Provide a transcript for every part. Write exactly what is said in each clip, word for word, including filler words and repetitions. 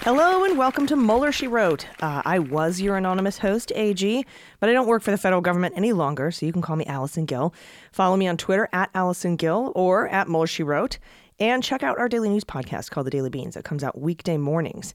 Hello and welcome to Mueller, She Wrote. Uh, I was your anonymous host, A G, but I don't work for the federal government any longer, so you can call me Allison Gill. Follow me on Twitter at Allison Gill or at Mueller, She Wrote. And check out our daily news podcast called The Daily Beans that comes out weekday mornings.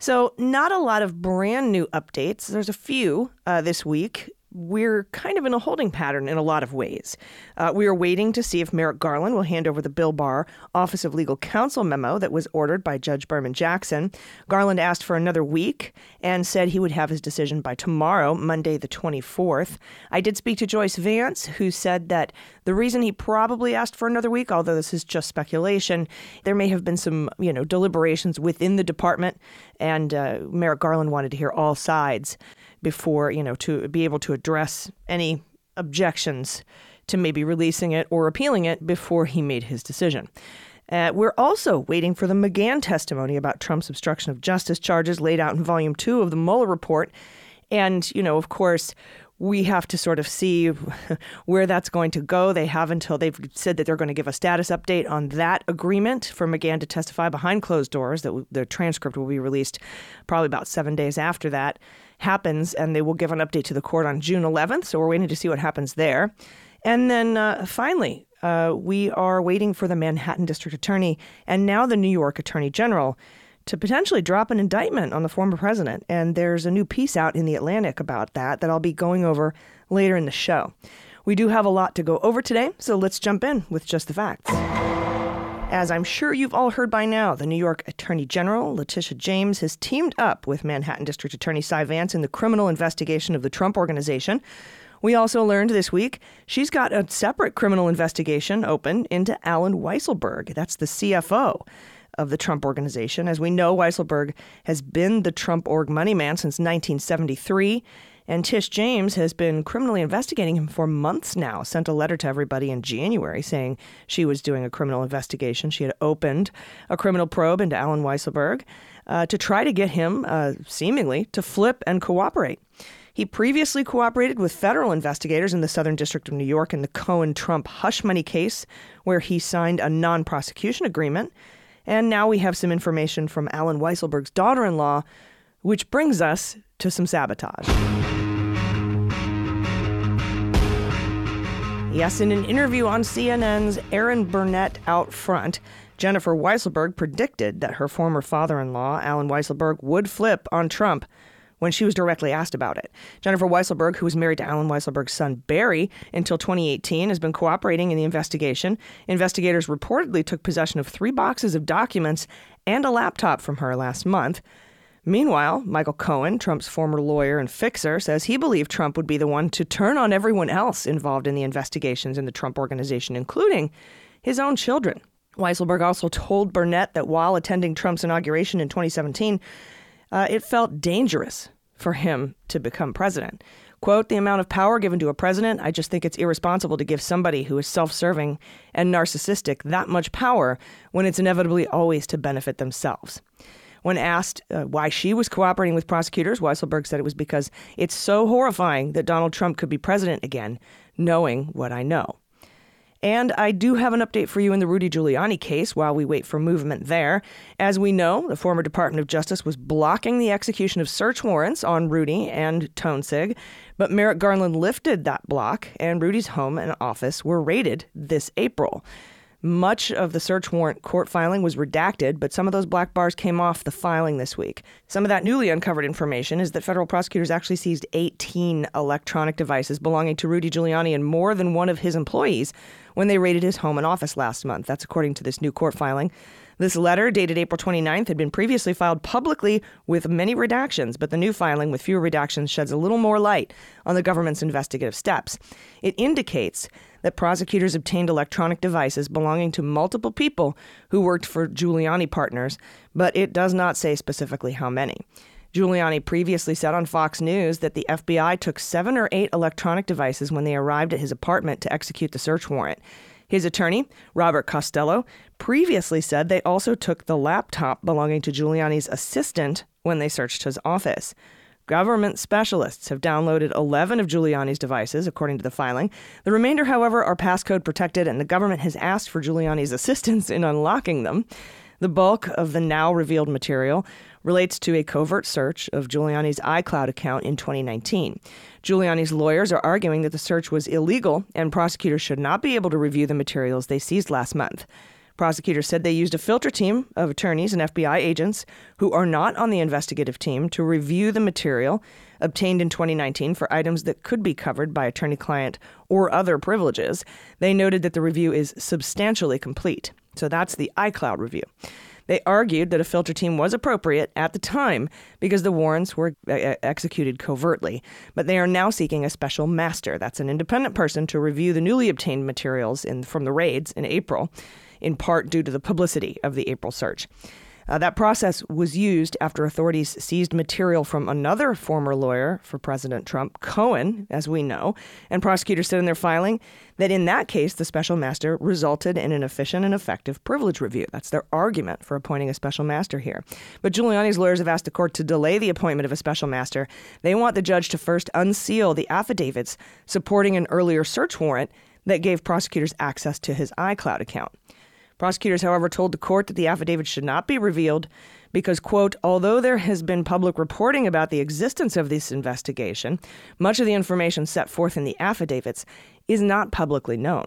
So not a lot of brand new updates. There's a few uh, this week. We're kind of in a holding pattern in a lot of ways. Uh, we are waiting to see if Merrick Garland will hand over the Bill Barr Office of Legal Counsel memo that was ordered by Judge Berman Jackson. Garland asked for another week and said he would have his decision by tomorrow, Monday the twenty-fourth. I did speak to Joyce Vance, who said that the reason he probably asked for another week, although this is just speculation, there may have been some, you know, deliberations within the department, and uh, Merrick Garland wanted to hear all sides before, you know, to be able to address any objections to maybe releasing it or appealing it before he made his decision. Uh, we're also waiting for the McGahn testimony about Trump's obstruction of justice charges laid out in Volume two of the Mueller report. And, you know, of course, we have to sort of see where that's going to go. They have until they've said that they're going to give a status update on that agreement for McGahn to testify behind closed doors. That the transcript will be released probably about seven days after that happens, and they will give an update to the court on June eleventh. So we're waiting to see what happens there. And then uh, finally, uh, we are waiting for the Manhattan District Attorney and now the New York Attorney General to potentially drop an indictment on the former president. And there's a new piece out in The Atlantic about that that I'll be going over later in the show. We do have a lot to go over today, so let's jump in with just the facts. As I'm sure you've all heard by now, the New York Attorney General, Letitia James, has teamed up with Manhattan District Attorney Cy Vance in the criminal investigation of the Trump Organization. We also learned this week she's got a separate criminal investigation open into Allen Weisselberg. That's the C F O of the Trump Organization. As we know, Weisselberg has been the Trump org money man since nineteen seventy-three. And Tish James has been criminally investigating him for months now, sent a letter to everybody in January saying she was doing a criminal investigation. She had opened a criminal probe into Allen Weisselberg uh, to try to get him, uh, seemingly, to flip and cooperate. He previously cooperated with federal investigators in the Southern District of New York in the Cohen-Trump hush money case, where he signed a non-prosecution agreement. And now we have some information from Allen Weisselberg's daughter-in-law, which brings us to some sabotage. Yes, in an interview on C N N's Erin Burnett Out Front, Jennifer Weisselberg predicted that her former father-in-law, Allen Weisselberg, would flip on Trump when she was directly asked about it. Jennifer Weisselberg, who was married to Allen Weisselberg's son, Barry, until twenty eighteen, has been cooperating in the investigation. Investigators reportedly took possession of three boxes of documents and a laptop from her last month. Meanwhile, Michael Cohen, Trump's former lawyer and fixer, says he believed Trump would be the one to turn on everyone else involved in the investigations in the Trump Organization, including his own children. Weisselberg also told Burnett that while attending Trump's inauguration in twenty seventeen, uh, it felt dangerous for him to become president. Quote, the amount of power given to a president, I just think it's irresponsible to give somebody who is self-serving and narcissistic that much power when it's inevitably always to benefit themselves. When asked uh, why she was cooperating with prosecutors, Weisselberg said it was because it's so horrifying that Donald Trump could be president again, knowing what I know. And I do have an update for you in the Rudy Giuliani case while we wait for movement there. As we know, the former Department of Justice was blocking the execution of search warrants on Rudy and Toensing, but Merrick Garland lifted that block, and Rudy's home and office were raided this April. Much of the search warrant court filing was redacted, but some of those black bars came off the filing this week. Some of that newly uncovered information is that federal prosecutors actually seized eighteen electronic devices belonging to Rudy Giuliani and more than one of his employees when they raided his home and office last month. That's according to this new court filing. This letter, dated April twenty-ninth, had been previously filed publicly with many redactions, but the new filing with fewer redactions sheds a little more light on the government's investigative steps. It indicates that prosecutors obtained electronic devices belonging to multiple people who worked for Giuliani partners, but it does not say specifically how many. Giuliani previously said on Fox News that the F B I took seven or eight electronic devices when they arrived at his apartment to execute the search warrant. His attorney, Robert Costello, previously said they also took the laptop belonging to Giuliani's assistant when they searched his office. Government specialists have downloaded eleven of Giuliani's devices, according to the filing. The remainder, however, are passcode protected, and the government has asked for Giuliani's assistance in unlocking them. The bulk of the now revealed material relates to a covert search of Giuliani's iCloud account in twenty nineteen. Giuliani's lawyers are arguing that the search was illegal and prosecutors should not be able to review the materials they seized last month. Prosecutors said they used a filter team of attorneys and F B I agents who are not on the investigative team to review the material obtained in twenty nineteen for items that could be covered by attorney-client or other privileges. They noted that the review is substantially complete. So that's the iCloud review. They argued that a filter team was appropriate at the time because the warrants were uh, executed covertly. But they are now seeking a special master. That's an independent person to review the newly obtained materials in, from the raids in April, in part due to the publicity of the April search. Uh, that process was used after authorities seized material from another former lawyer for President Trump, Cohen, as we know, and prosecutors said in their filing that in that case, the special master resulted in an efficient and effective privilege review. That's their argument for appointing a special master here. But Giuliani's lawyers have asked the court to delay the appointment of a special master. They want the judge to first unseal the affidavits supporting an earlier search warrant that gave prosecutors access to his iCloud account. Prosecutors, however, told the court that the affidavit should not be revealed because, quote, although there has been public reporting about the existence of this investigation, much of the information set forth in the affidavits is not publicly known.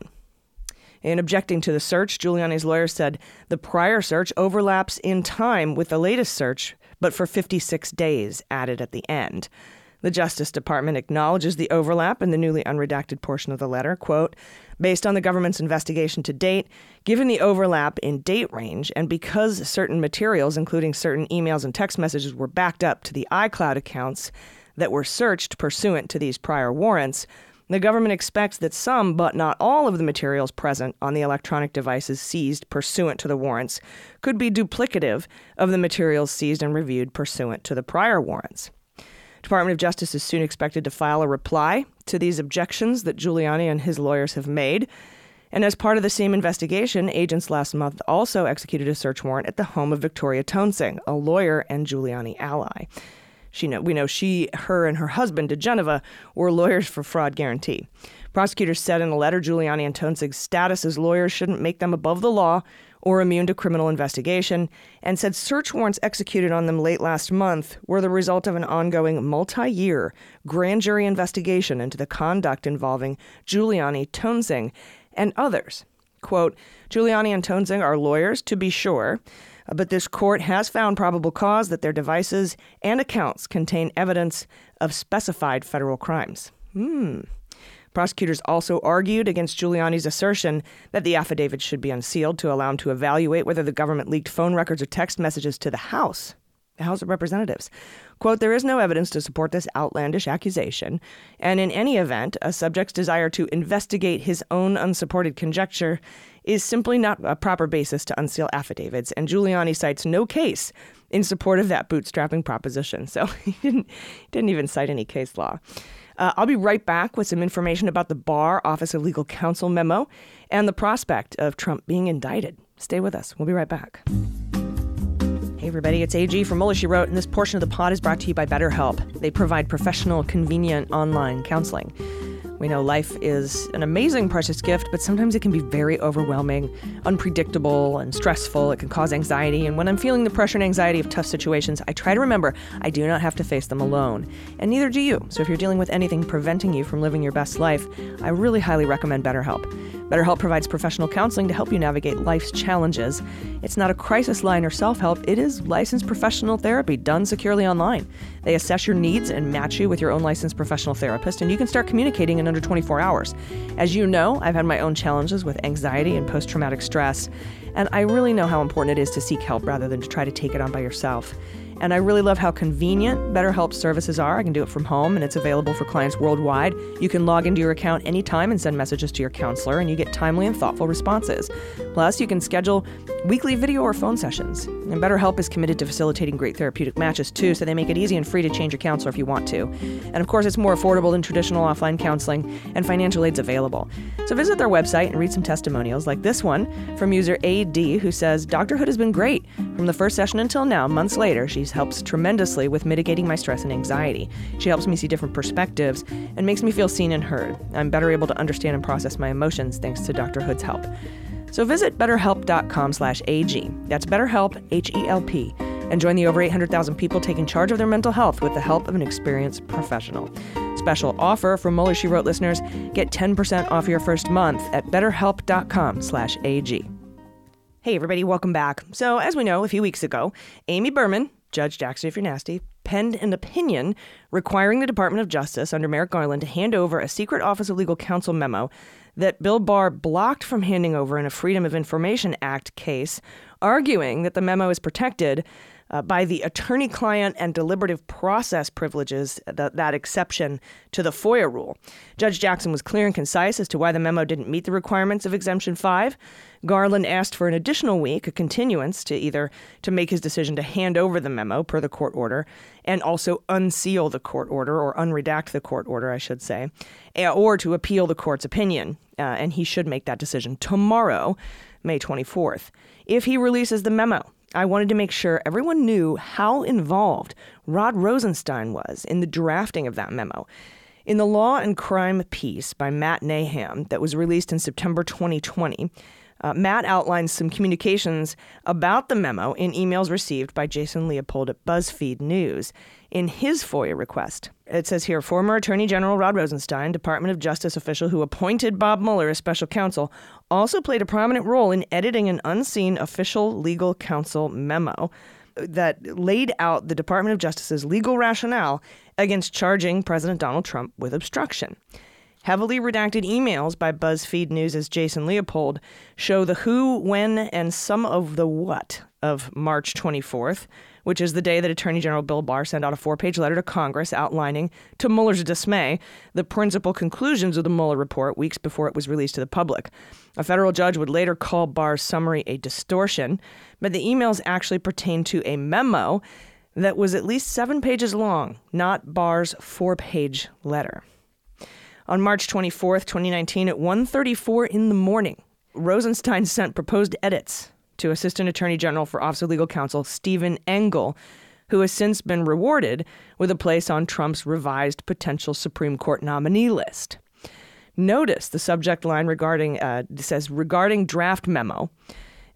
In objecting to the search, Giuliani's lawyer said the prior search overlaps in time with the latest search, but for fifty-six days added at the end. The Justice Department acknowledges the overlap in the newly unredacted portion of the letter, quote, based on the government's investigation to date, given the overlap in date range, and because certain materials, including certain emails and text messages, were backed up to the iCloud accounts that were searched pursuant to these prior warrants, the government expects that some, but not all, of the materials present on the electronic devices seized pursuant to the warrants could be duplicative of the materials seized and reviewed pursuant to the prior warrants. Department of Justice is soon expected to file a reply to these objections that Giuliani and his lawyers have made. And as part of the same investigation, agents last month also executed a search warrant at the home of Victoria Toensing, a lawyer and Giuliani ally. She know, we know she, her, and her husband, DeGeneva, were lawyers for Fraud Guarantee. Prosecutors said in a letter Giuliani and Toensing's status as lawyers shouldn't make them above the law or immune to criminal investigation, and said search warrants executed on them late last month were the result of an ongoing multi-year grand jury investigation into the conduct involving Giuliani, Toensing, and others. Quote, Giuliani and Toensing are lawyers, to be sure, but this court has found probable cause that their devices and accounts contain evidence of specified federal crimes. Hmm. Prosecutors also argued against Giuliani's assertion that the affidavit should be unsealed to allow him to evaluate whether the government leaked phone records or text messages to the House, the House of Representatives. Quote, there is no evidence to support this outlandish accusation, and in any event, a subject's desire to investigate his own unsupported conjecture is simply not a proper basis to unseal affidavits, and Giuliani cites no case in support of that bootstrapping proposition. So he didn't, didn't even cite any case law. Uh, I'll be right back with some information about the Barr Office of Legal Counsel memo and the prospect of Trump being indicted. Stay with us. We'll be right back. Hey, everybody. It's A G from Mueller She Wrote, and this portion of the pod is brought to you by BetterHelp. They provide professional, convenient online counseling. We know life is an amazing, precious gift, but sometimes it can be very overwhelming, unpredictable, and stressful. It can cause anxiety. And when I'm feeling the pressure and anxiety of tough situations, I try to remember I do not have to face them alone. And neither do you. So if you're dealing with anything preventing you from living your best life, I really highly recommend BetterHelp. BetterHelp provides professional counseling to help you navigate life's challenges. It's not a crisis line or self-help. It is licensed professional therapy done securely online. They assess your needs and match you with your own licensed professional therapist, and you can start communicating in under twenty-four hours. As you know, I've had my own challenges with anxiety and post-traumatic stress, and I really know how important it is to seek help rather than to try to take it on by yourself. And I really love how convenient BetterHelp services are. I can do it from home, and it's available for clients worldwide. You can log into your account anytime and send messages to your counselor, and you get timely and thoughtful responses. Plus, you can schedule weekly video or phone sessions. And BetterHelp is committed to facilitating great therapeutic matches, too, so they make it easy and free to change your counselor if you want to. And, of course, it's more affordable than traditional offline counseling, and financial aid's available. So visit their website and read some testimonials like this one from user A D, who says, "Doctorhood has been great. From the first session until now, months later, she helps tremendously with mitigating my stress and anxiety. She helps me see different perspectives and makes me feel seen and heard. I'm better able to understand and process my emotions thanks to Doctor Hood's help." So visit betterhelp dot com slash A G. That's BetterHelp, H E L P. And join the over eight hundred thousand people taking charge of their mental health with the help of an experienced professional. Special offer for Mueller She Wrote listeners. Get ten percent off your first month at betterhelp dot com slash A G. Hey, everybody, welcome back. So as we know, a few weeks ago, Amy Berman, Judge Jackson, if you're nasty, penned an opinion requiring the Department of Justice under Merrick Garland to hand over a Secret Office of Legal Counsel memo that Bill Barr blocked from handing over in a Freedom of Information Act case, arguing that the memo is protected uh, by the attorney-client and deliberative process privileges, th- that exception to the FOIA rule. Judge Jackson was clear and concise as to why the memo didn't meet the requirements of Exemption five. Garland asked for an additional week, a continuance, to either to make his decision to hand over the memo per the court order and also unseal the court order or unredact the court order, I should say, or to appeal the court's opinion. Uh, and he should make that decision tomorrow, May twenty-fourth. If he releases the memo, I wanted to make sure everyone knew how involved Rod Rosenstein was in the drafting of that memo. In the Law and Crime piece by Matt Naham that was released in September twenty twenty, Uh, Matt outlines some communications about the memo in emails received by Jason Leopold at BuzzFeed News in his FOIA request. It says here, former Attorney General Rod Rosenstein, Department of Justice official who appointed Bob Mueller as special counsel, also played a prominent role in editing an unseen official legal counsel memo that laid out the Department of Justice's legal rationale against charging President Donald Trump with obstruction. Heavily redacted emails by BuzzFeed News' Jason Leopold show the who, when, and some of the what of March twenty-fourth, which is the day that Attorney General Bill Barr sent out a four-page letter to Congress outlining, to Mueller's dismay, the principal conclusions of the Mueller report weeks before it was released to the public. A federal judge would later call Barr's summary a distortion, but the emails actually pertain to a memo that was at least seven pages long, not Barr's four-page letter. On March twenty-fourth, twenty nineteen, at one thirty-four in the morning, Rosenstein sent proposed edits to Assistant Attorney General for Office of Legal Counsel Stephen Engel, who has since been rewarded with a place on Trump's revised potential Supreme Court nominee list. Notice the subject line regarding uh, says regarding draft memo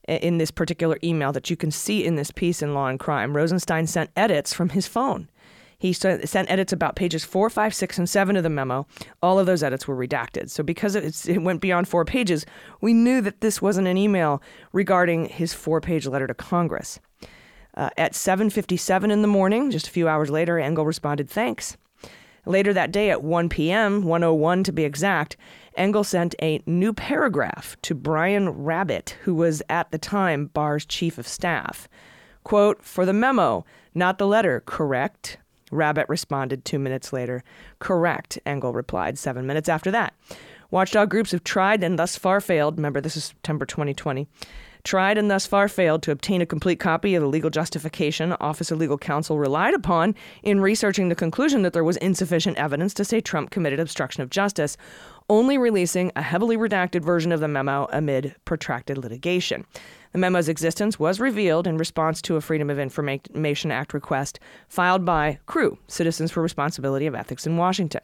in this particular email that you can see in this piece in Law and Crime. Rosenstein sent edits from his phone. He sent edits about pages four, five, six, and seven of the memo. All of those edits were redacted. So because it went beyond four pages, we knew that this wasn't an email regarding his four-page letter to Congress. Uh, at seven fifty-seven in the morning, just a few hours later, Engel responded, "Thanks." Later that day at one p.m., one oh one to be exact, Engel sent a new paragraph to Brian Rabbit, who was at the time Barr's chief of staff. Quote, "For the memo, not the letter, correct?" Rabbit responded two minutes later. "Correct," Engel replied seven minutes after that. Watchdog groups have tried and thus far failed, remember this is September twenty twenty, tried and thus far failed to obtain a complete copy of the legal justification Office of Legal Counsel relied upon in researching the conclusion that there was insufficient evidence to say Trump committed obstruction of justice, only releasing a heavily redacted version of the memo amid protracted litigation. The memo's existence was revealed in response to a Freedom of Information Act request filed by CREW, Citizens for Responsibility of Ethics in Washington.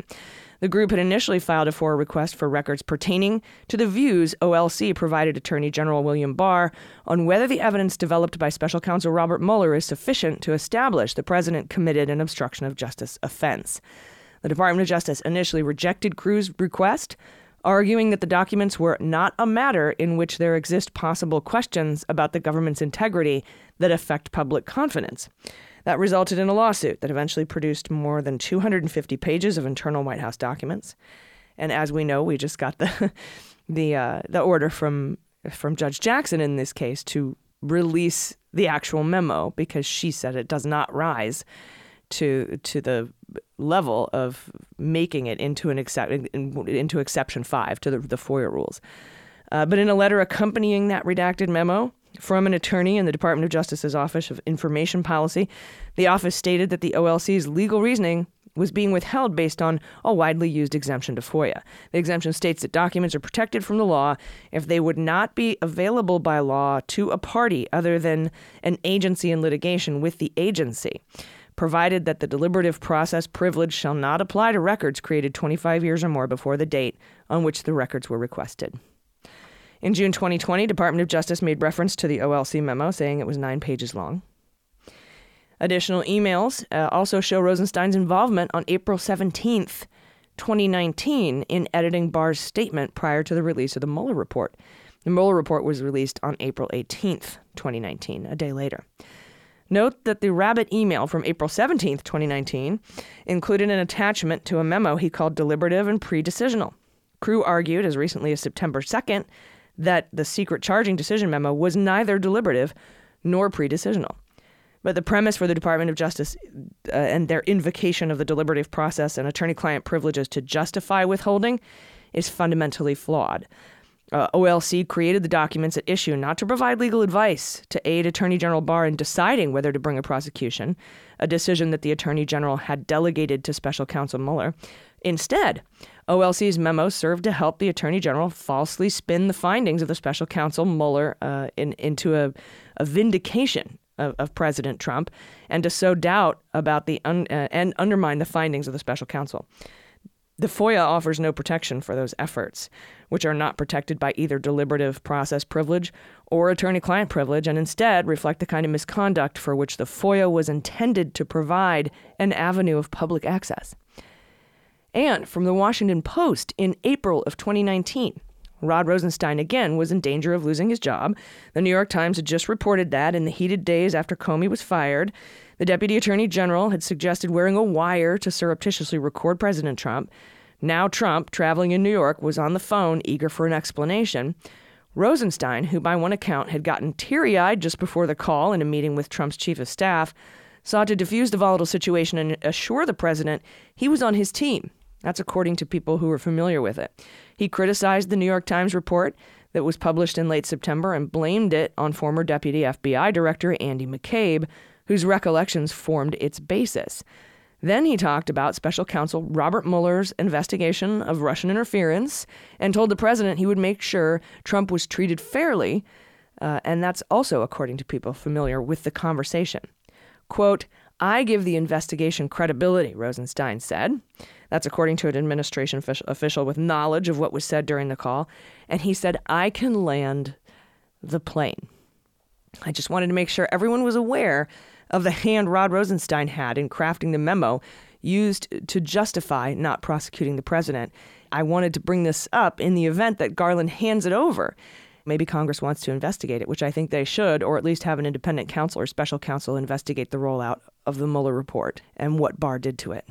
The group had initially filed a F O I A request for records pertaining to the views O L C provided Attorney General William Barr on whether the evidence developed by Special Counsel Robert Mueller is sufficient to establish the president committed an obstruction of justice offense. The Department of Justice initially rejected CREW's request, arguing that the documents were not a matter in which there exist possible questions about the government's integrity that affect public confidence. That resulted in a lawsuit that eventually produced more than two hundred fifty pages of internal White House documents. And as we know, we just got the the uh, the order from from Judge Jackson in this case to release the actual memo because she said it does not rise to to the level of making it into an except into exception five to the, the F O I A rules. Uh, but in a letter accompanying that redacted memo from an attorney in the Department of Justice's Office of Information Policy, the office stated that the O L C's legal reasoning was being withheld based on a widely used exemption to F O I A. The exemption states that documents are protected from the law if they would not be available by law to a party other than an agency in litigation with the agency, provided that the deliberative process privilege shall not apply to records created twenty-five years or more before the date on which the records were requested. In June twenty twenty, Department of Justice made reference to the O L C memo, saying it was nine pages long. Additional emails uh, also show Rosenstein's involvement on April seventeenth, twenty nineteen, in editing Barr's statement prior to the release of the Mueller report. The Mueller report was released on April eighteenth, twenty nineteen, a day later. Note that the Rabbit email from April seventeenth, twenty nineteen, included an attachment to a memo he called deliberative and pre-decisional. CREW argued as recently as September second that the secret charging decision memo was neither deliberative nor pre-decisional. But the premise for the Department of Justice uh, and their invocation of the deliberative process and attorney-client privileges to justify withholding is fundamentally flawed. Uh, O L C created the documents at issue not to provide legal advice to aid Attorney General Barr in deciding whether to bring a prosecution, a decision that the Attorney General had delegated to Special Counsel Mueller. Instead, O L C's memo served to help the Attorney General falsely spin the findings of the Special Counsel Mueller uh, in, into a, a vindication of, of President Trump and to sow doubt about the un, uh, and undermine the findings of the Special Counsel. The F O I A offers no protection for those efforts, which are not protected by either deliberative process privilege or attorney-client privilege, and instead reflect the kind of misconduct for which the F O I A was intended to provide an avenue of public access. And from the Washington Post in April of twenty nineteen, Rod Rosenstein again was in danger of losing his job. The New York Times had just reported that in the heated days after Comey was fired, the Deputy Attorney General had suggested wearing a wire to surreptitiously record President Trump. Now Trump, traveling in New York, was on the phone, eager for an explanation. Rosenstein, who by one account had gotten teary-eyed just before the call in a meeting with Trump's chief of staff, sought to defuse the volatile situation and assure the president he was on his team. That's according to people who were familiar with it. He criticized the New York Times report that was published in late September and blamed it on former Deputy F B I Director Andy McCabe, whose recollections formed its basis. Then he talked about Special Counsel Robert Mueller's investigation of Russian interference and told the president he would make sure Trump was treated fairly, uh, and that's also according to people familiar with the conversation. Quote, "I give the investigation credibility," Rosenstein said. That's according to an administration official with knowledge of what was said during the call. And he said, "I can land the plane." I just wanted to make sure everyone was aware of the hand Rod Rosenstein had in crafting the memo used to justify not prosecuting the president. I wanted to bring this up in the event that Garland hands it over. Maybe Congress wants to investigate it, which I think they should, or at least have an independent counsel or special counsel investigate the rollout of the Mueller report and what Barr did to it.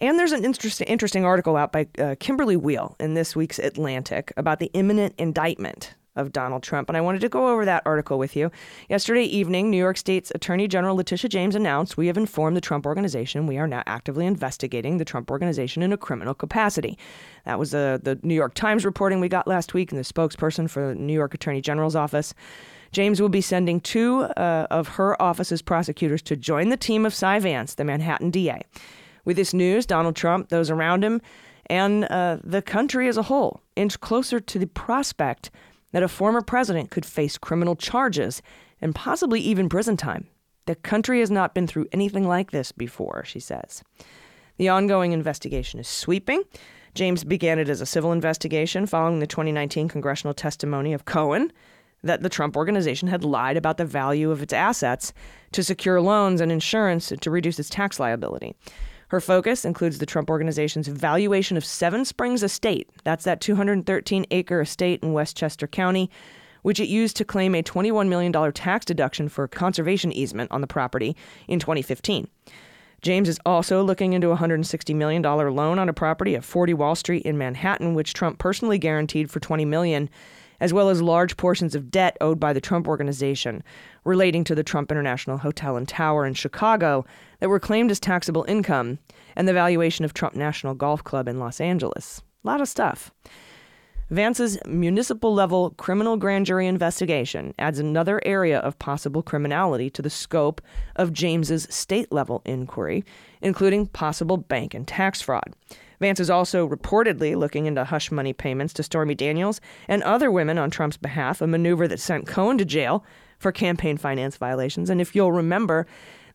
And there's an interest- interesting article out by uh, Kimberly Wheel in this week's Atlantic about the imminent indictment of Donald Trump, and I wanted to go over that article with you. Yesterday evening, New York State's Attorney General Letitia James announced, "We have informed the Trump Organization. We are now actively investigating the Trump Organization in a criminal capacity." That was uh, the New York Times reporting we got last week and the spokesperson for the New York Attorney General's office. James will be sending two uh, of her office's prosecutors to join the team of Cy Vance, the Manhattan D A. With this news, Donald Trump, those around him, and uh, the country as a whole inch closer to the prospect that a former president could face criminal charges and possibly even prison time. The country has not been through anything like this before, she says. The ongoing investigation is sweeping. James began it as a civil investigation following the twenty nineteen congressional testimony of Cohen that the Trump Organization had lied about the value of its assets to secure loans and insurance to reduce its tax liability. Her focus includes the Trump Organization's valuation of Seven Springs Estate. That's that two hundred thirteen acre estate in Westchester County, which it used to claim a twenty-one million dollars tax deduction for a conservation easement on the property in twenty fifteen. James is also looking into a one hundred sixty million dollars loan on a property at forty Wall Street in Manhattan, which Trump personally guaranteed for twenty million dollars, as well as large portions of debt owed by the Trump Organization relating to the Trump International Hotel and Tower in Chicago that were claimed as taxable income, and the valuation of Trump National Golf Club in Los Angeles. A lot of stuff. Vance's municipal-level criminal grand jury investigation adds another area of possible criminality to the scope of James's state-level inquiry, including possible bank and tax fraud. Vance is also reportedly looking into hush money payments to Stormy Daniels and other women on Trump's behalf, a maneuver that sent Cohen to jail for campaign finance violations. And if you'll remember,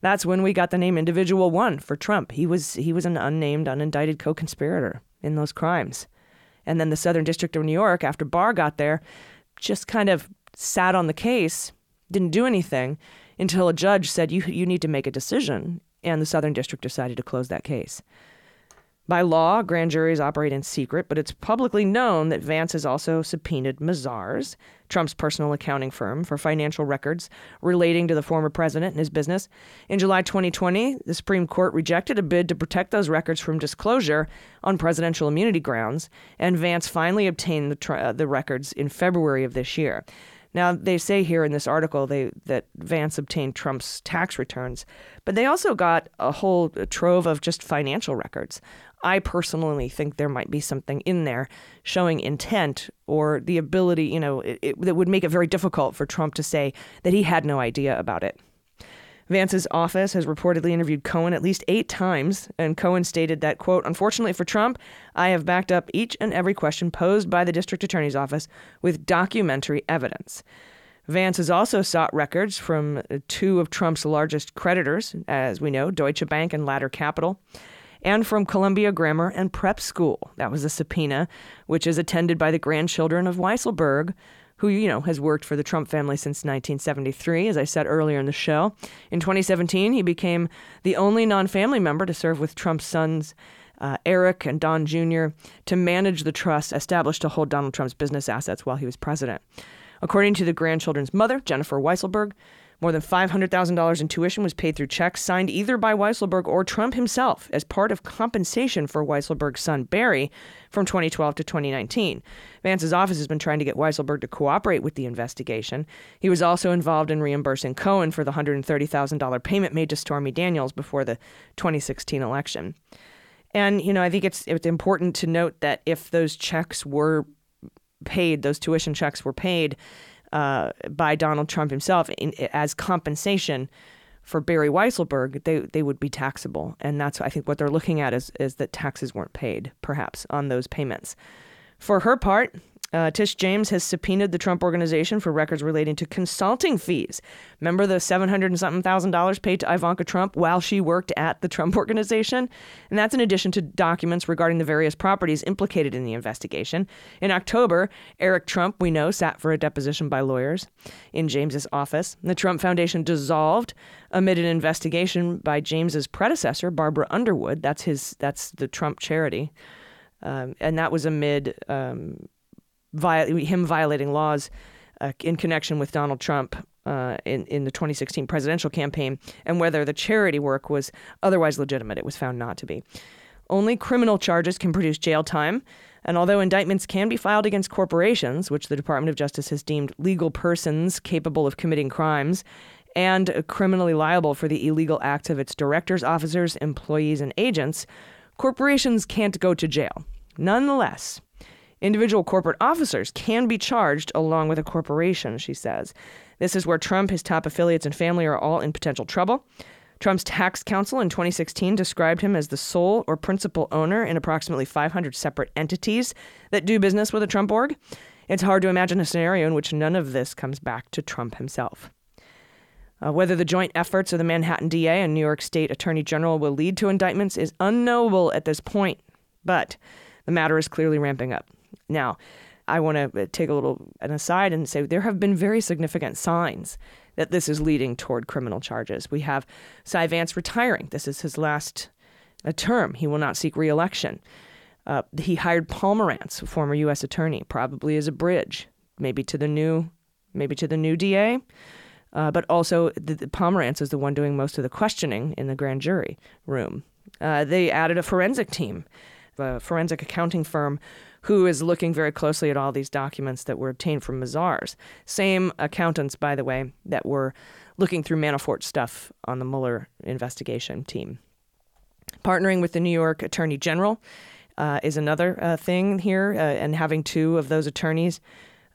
that's when we got the name Individual One for Trump. He was he was an unnamed, unindicted co-conspirator in those crimes. And then the Southern District of New York, after Barr got there, just kind of sat on the case, didn't do anything, until a judge said, you you need to make a decision. And the Southern District decided to close that case. By law, grand juries operate in secret, but it's publicly known that Vance has also subpoenaed Mazars, Trump's personal accounting firm, for financial records relating to the former president and his business. In July twenty twenty, the Supreme Court rejected a bid to protect those records from disclosure on presidential immunity grounds, and Vance finally obtained the, tr- uh, the records in February of this year. Now, they say here in this article they, that Vance obtained Trump's tax returns, but they also got a whole trove of just financial records. I personally think there might be something in there showing intent or the ability, you know, it, it, that would make it very difficult for Trump to say that he had no idea about it. Vance's office has reportedly interviewed Cohen at least eight times, and Cohen stated that, quote, "Unfortunately for Trump, I have backed up each and every question posed by the district attorney's office with documentary evidence." Vance has also sought records from two of Trump's largest creditors, as we know, Deutsche Bank and Ladder Capital, and from Columbia Grammar and Prep School. That was a subpoena, which is attended by the grandchildren of Weisselberg, who, you know, has worked for the Trump family since nineteen seventy-three, as I said earlier in the show. In twenty seventeen, he became the only non-family member to serve with Trump's sons, uh, Eric and Don Junior, to manage the trust established to hold Donald Trump's business assets while he was president. According to the grandchildren's mother, Jennifer Weisselberg, more than five hundred thousand dollars in tuition was paid through checks signed either by Weisselberg or Trump himself as part of compensation for Weisselberg's son, Barry, from twenty twelve to twenty nineteen. Vance's office has been trying to get Weisselberg to cooperate with the investigation. He was also involved in reimbursing Cohen for the one hundred thirty thousand dollars payment made to Stormy Daniels before the twenty sixteen election. And, you know, I think it's, it's important to note that if those checks were paid, those tuition checks were paid uh, by Donald Trump himself in, as compensation for Barry Weisselberg, they they would be taxable. And that's, I think, what they're looking at is, is that taxes weren't paid, perhaps, on those payments. For her part, uh, Tish James has subpoenaed the Trump Organization for records relating to consulting fees. Remember the seven hundred and something thousand dollars paid to Ivanka Trump while she worked at the Trump Organization? And that's in addition to documents regarding the various properties implicated in the investigation. In October, Eric Trump, we know, sat for a deposition by lawyers in James's office. The Trump Foundation dissolved amid an investigation by James's predecessor, Barbara Underwood. That's his. That's the Trump charity. Um, and that was amid um, viol- him violating laws uh, in connection with Donald Trump uh, in, in the twenty sixteen presidential campaign, and whether the charity work was otherwise legitimate. It was found not to be. Only criminal charges can produce jail time. And although indictments can be filed against corporations, which the Department of Justice has deemed legal persons capable of committing crimes and criminally liable for the illegal acts of its directors, officers, employees, and agents, corporations can't go to jail. Nonetheless, individual corporate officers can be charged along with a corporation, she says. This is where Trump, his top affiliates, and family are all in potential trouble. Trump's tax counsel in twenty sixteen described him as the sole or principal owner in approximately five hundred separate entities that do business with a Trump org. It's hard to imagine a scenario in which none of this comes back to Trump himself. Uh, whether the joint efforts of the Manhattan D A and New York State Attorney General will lead to indictments is unknowable at this point, but the matter is clearly ramping up. Now, I want to take a little an aside and say there have been very significant signs that this is leading toward criminal charges. We have Cy Vance retiring. This is his last uh, term. He will not seek re-election. Uh, he hired Pomerantz, a former U S attorney, probably as a bridge, maybe to the new, maybe to the new D A. Uh, but also, the, the Pomerantz is the one doing most of the questioning in the grand jury room. Uh, they added a forensic team, a forensic accounting firm, who is looking very closely at all these documents that were obtained from Mazars. Same accountants, by the way, that were looking through Manafort stuff on the Mueller investigation team. Partnering with the New York Attorney General uh, is another uh, thing here, uh, and having two of those attorneys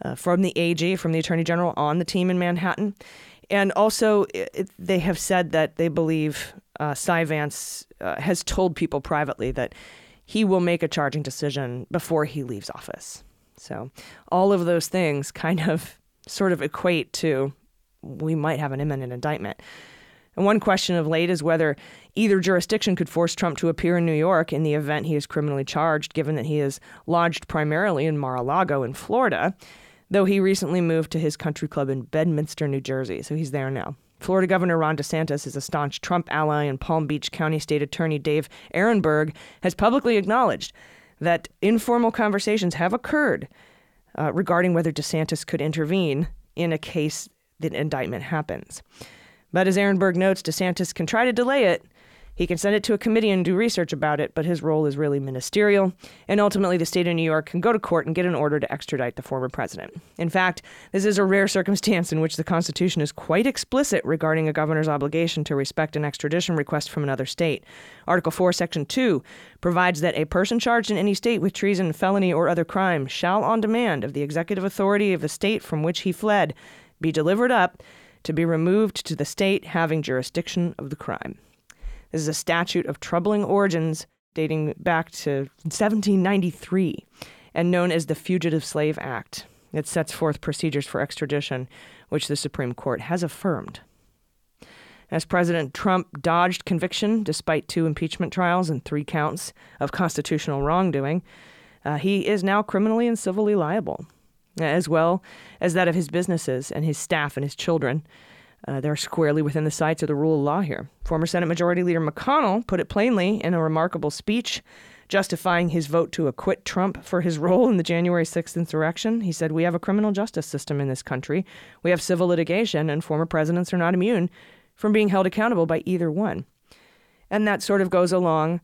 Uh, from the A G, from the Attorney General, on the team in Manhattan. And also, it, it, they have said that they believe uh, Cy Vance uh, has told people privately that he will make a charging decision before he leaves office. So all of those things kind of sort of equate to we might have an imminent indictment. And one question of late is whether either jurisdiction could force Trump to appear in New York in the event he is criminally charged, given that he is lodged primarily in Mar-a-Lago in Florida, though he recently moved to his country club in Bedminster, New Jersey, so he's there now. Florida Governor Ron DeSantis is a staunch Trump ally, and Palm Beach County State Attorney Dave Ehrenberg has publicly acknowledged that informal conversations have occurred uh, regarding whether DeSantis could intervene in a case that indictment happens. But as Ehrenberg notes, DeSantis can try to delay it. He can send it to a committee and do research about it, but his role is really ministerial. And ultimately, the state of New York can go to court and get an order to extradite the former president. In fact, this is a rare circumstance in which the Constitution is quite explicit regarding a governor's obligation to respect an extradition request from another state. Article four, Section two provides that a person charged in any state with treason, felony, or other crime shall, on demand of the executive authority of the state from which he fled, be delivered up to be removed to the state having jurisdiction of the crime. This is a statute of troubling origins dating back to seventeen ninety-three and known as the Fugitive Slave Act. It sets forth procedures for extradition, which the Supreme Court has affirmed. As President Trump dodged conviction despite two impeachment trials and three counts of constitutional wrongdoing, uh, he is now criminally and civilly liable, as well as that of his businesses and his staff and his children. Uh, they're squarely within the sights of the rule of law here. Former Senate Majority Leader McConnell put it plainly in a remarkable speech justifying his vote to acquit Trump for his role in the January sixth insurrection. He said, "We have a criminal justice system in this country. We have civil litigation, and former presidents are not immune from being held accountable by either one." And that sort of goes along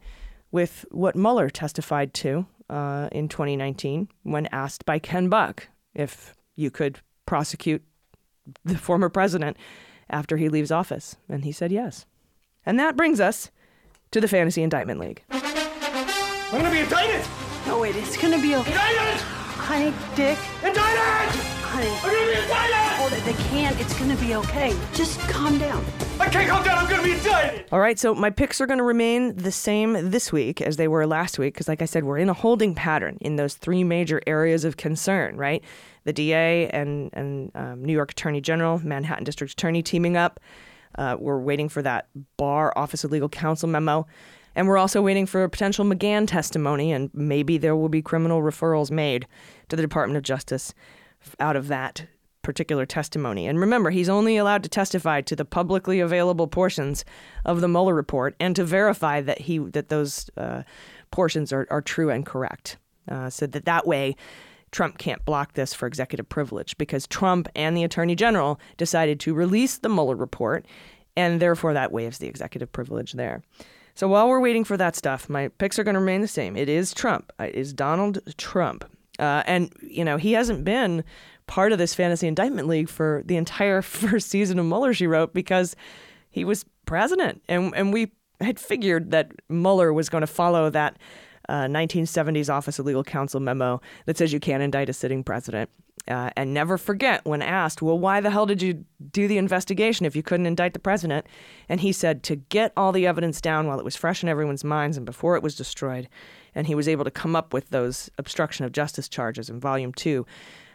with what Mueller testified to uh, in twenty nineteen when asked by Ken Buck if you could prosecute the former president after he leaves office. And he said yes. And that brings us to the Fantasy Indictment League. I'm going to be indicted! No, wait, it's going to be okay. Indicted! Honey, Dick. Indicted! Honey. I'm going to be indicted! Hold it, they can't. It's going to be okay. Just calm down. I can't calm down. I'm going to be indicted! All right, so my picks are going to remain the same this week as they were last week, because like I said, we're in a holding pattern in those three major areas of concern, right? The D A and, and um, New York Attorney General, Manhattan District Attorney teaming up. Uh, we're waiting for that Barr Office of Legal Counsel memo. And we're also waiting for a potential McGahn testimony, and maybe there will be criminal referrals made to the Department of Justice out of that particular testimony. And remember, he's only allowed to testify to the publicly available portions of the Mueller report and to verify that he that those uh, portions are, are true and correct. Uh, so that that way, Trump can't block this for executive privilege, because Trump and the Attorney General decided to release the Mueller report, and therefore that waives the executive privilege there. So while we're waiting for that stuff, my picks are going to remain the same. It is Trump. It is Donald Trump. Uh, and, you know, he hasn't been part of this Fantasy Indictment League for the entire first season of Mueller, She Wrote, because he was president. And, and we had figured that Mueller was going to follow that uh, nineteen seventies Office of Legal Counsel memo that says you can't indict a sitting president. Uh, and never forget, when asked, well, why the hell did you do the investigation if you couldn't indict the president? And he said, to get all the evidence down while it was fresh in everyone's minds and before it was destroyed. And he was able to come up with those obstruction of justice charges in Volume two,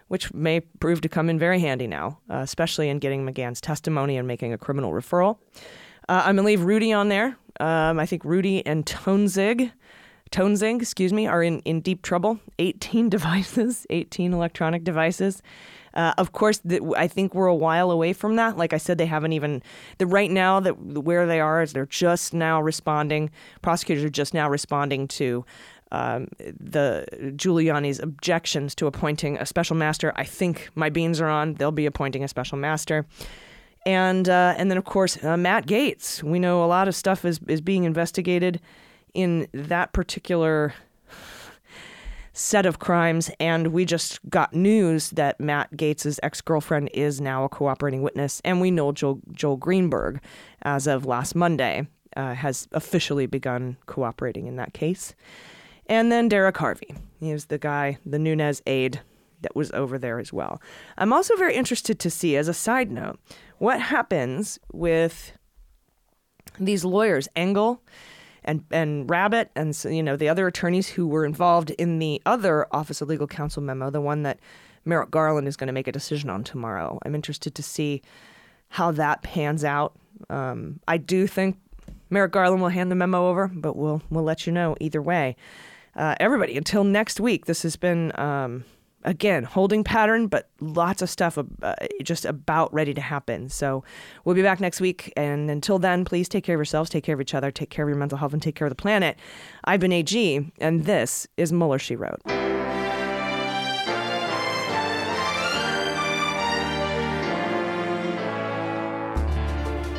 which may prove to come in very handy now, uh, especially in getting McGahn's testimony and making a criminal referral. Uh, I'm going to leave Rudy on there. Um, I think Rudy and Toensing... Toensing, excuse me, are in, in deep trouble. eighteen devices, eighteen electronic devices. Uh, of course, the, I think we're a while away from that. Like I said, they haven't even, the right now, that where they are is they're just now responding. Prosecutors are just now responding to um, the Giuliani's objections to appointing a special master. I think my beans are on. They'll be appointing a special master. And uh, and then, of course, uh, Matt Gaetz. We know a lot of stuff is, is being investigated in that particular set of crimes. And we just got news that Matt Gaetz's ex-girlfriend is now a cooperating witness. And we know Joel, Joel Greenberg, as of last Monday, uh, has officially begun cooperating in that case. And then Derek Harvey. He was the guy, the Nunes aide that was over there as well. I'm also very interested to see, as a side note, what happens with these lawyers, Engel, And and Rabbit and, you know, the other attorneys who were involved in the other Office of Legal Counsel memo, the one that Merrick Garland is going to make a decision on tomorrow. I'm interested to see how that pans out. Um, I do think Merrick Garland will hand the memo over, but we'll we'll let you know either way. Uh, everybody, until next week, this has been, um, again, holding pattern, but lots of stuff uh, just about ready to happen. So we'll be back next week. And until then, please take care of yourselves, take care of each other, take care of your mental health, and take care of the planet. I've been A G, and this is Mueller, She Wrote.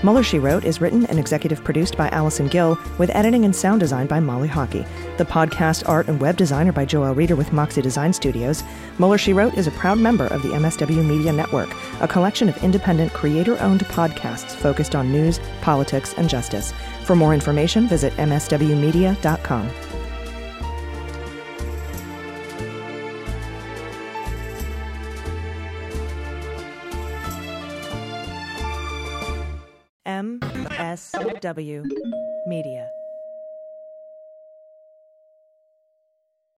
Mueller, She Wrote is written and executive produced by Allison Gill, with editing and sound design by Molly Hockey. The podcast art and web design are by Joel Reeder with Moxie Design Studios. Mueller, She Wrote is a proud member of the M S W Media Network, a collection of independent, creator-owned podcasts focused on news, politics, and justice. For more information, visit m s w media dot com. M S W Media.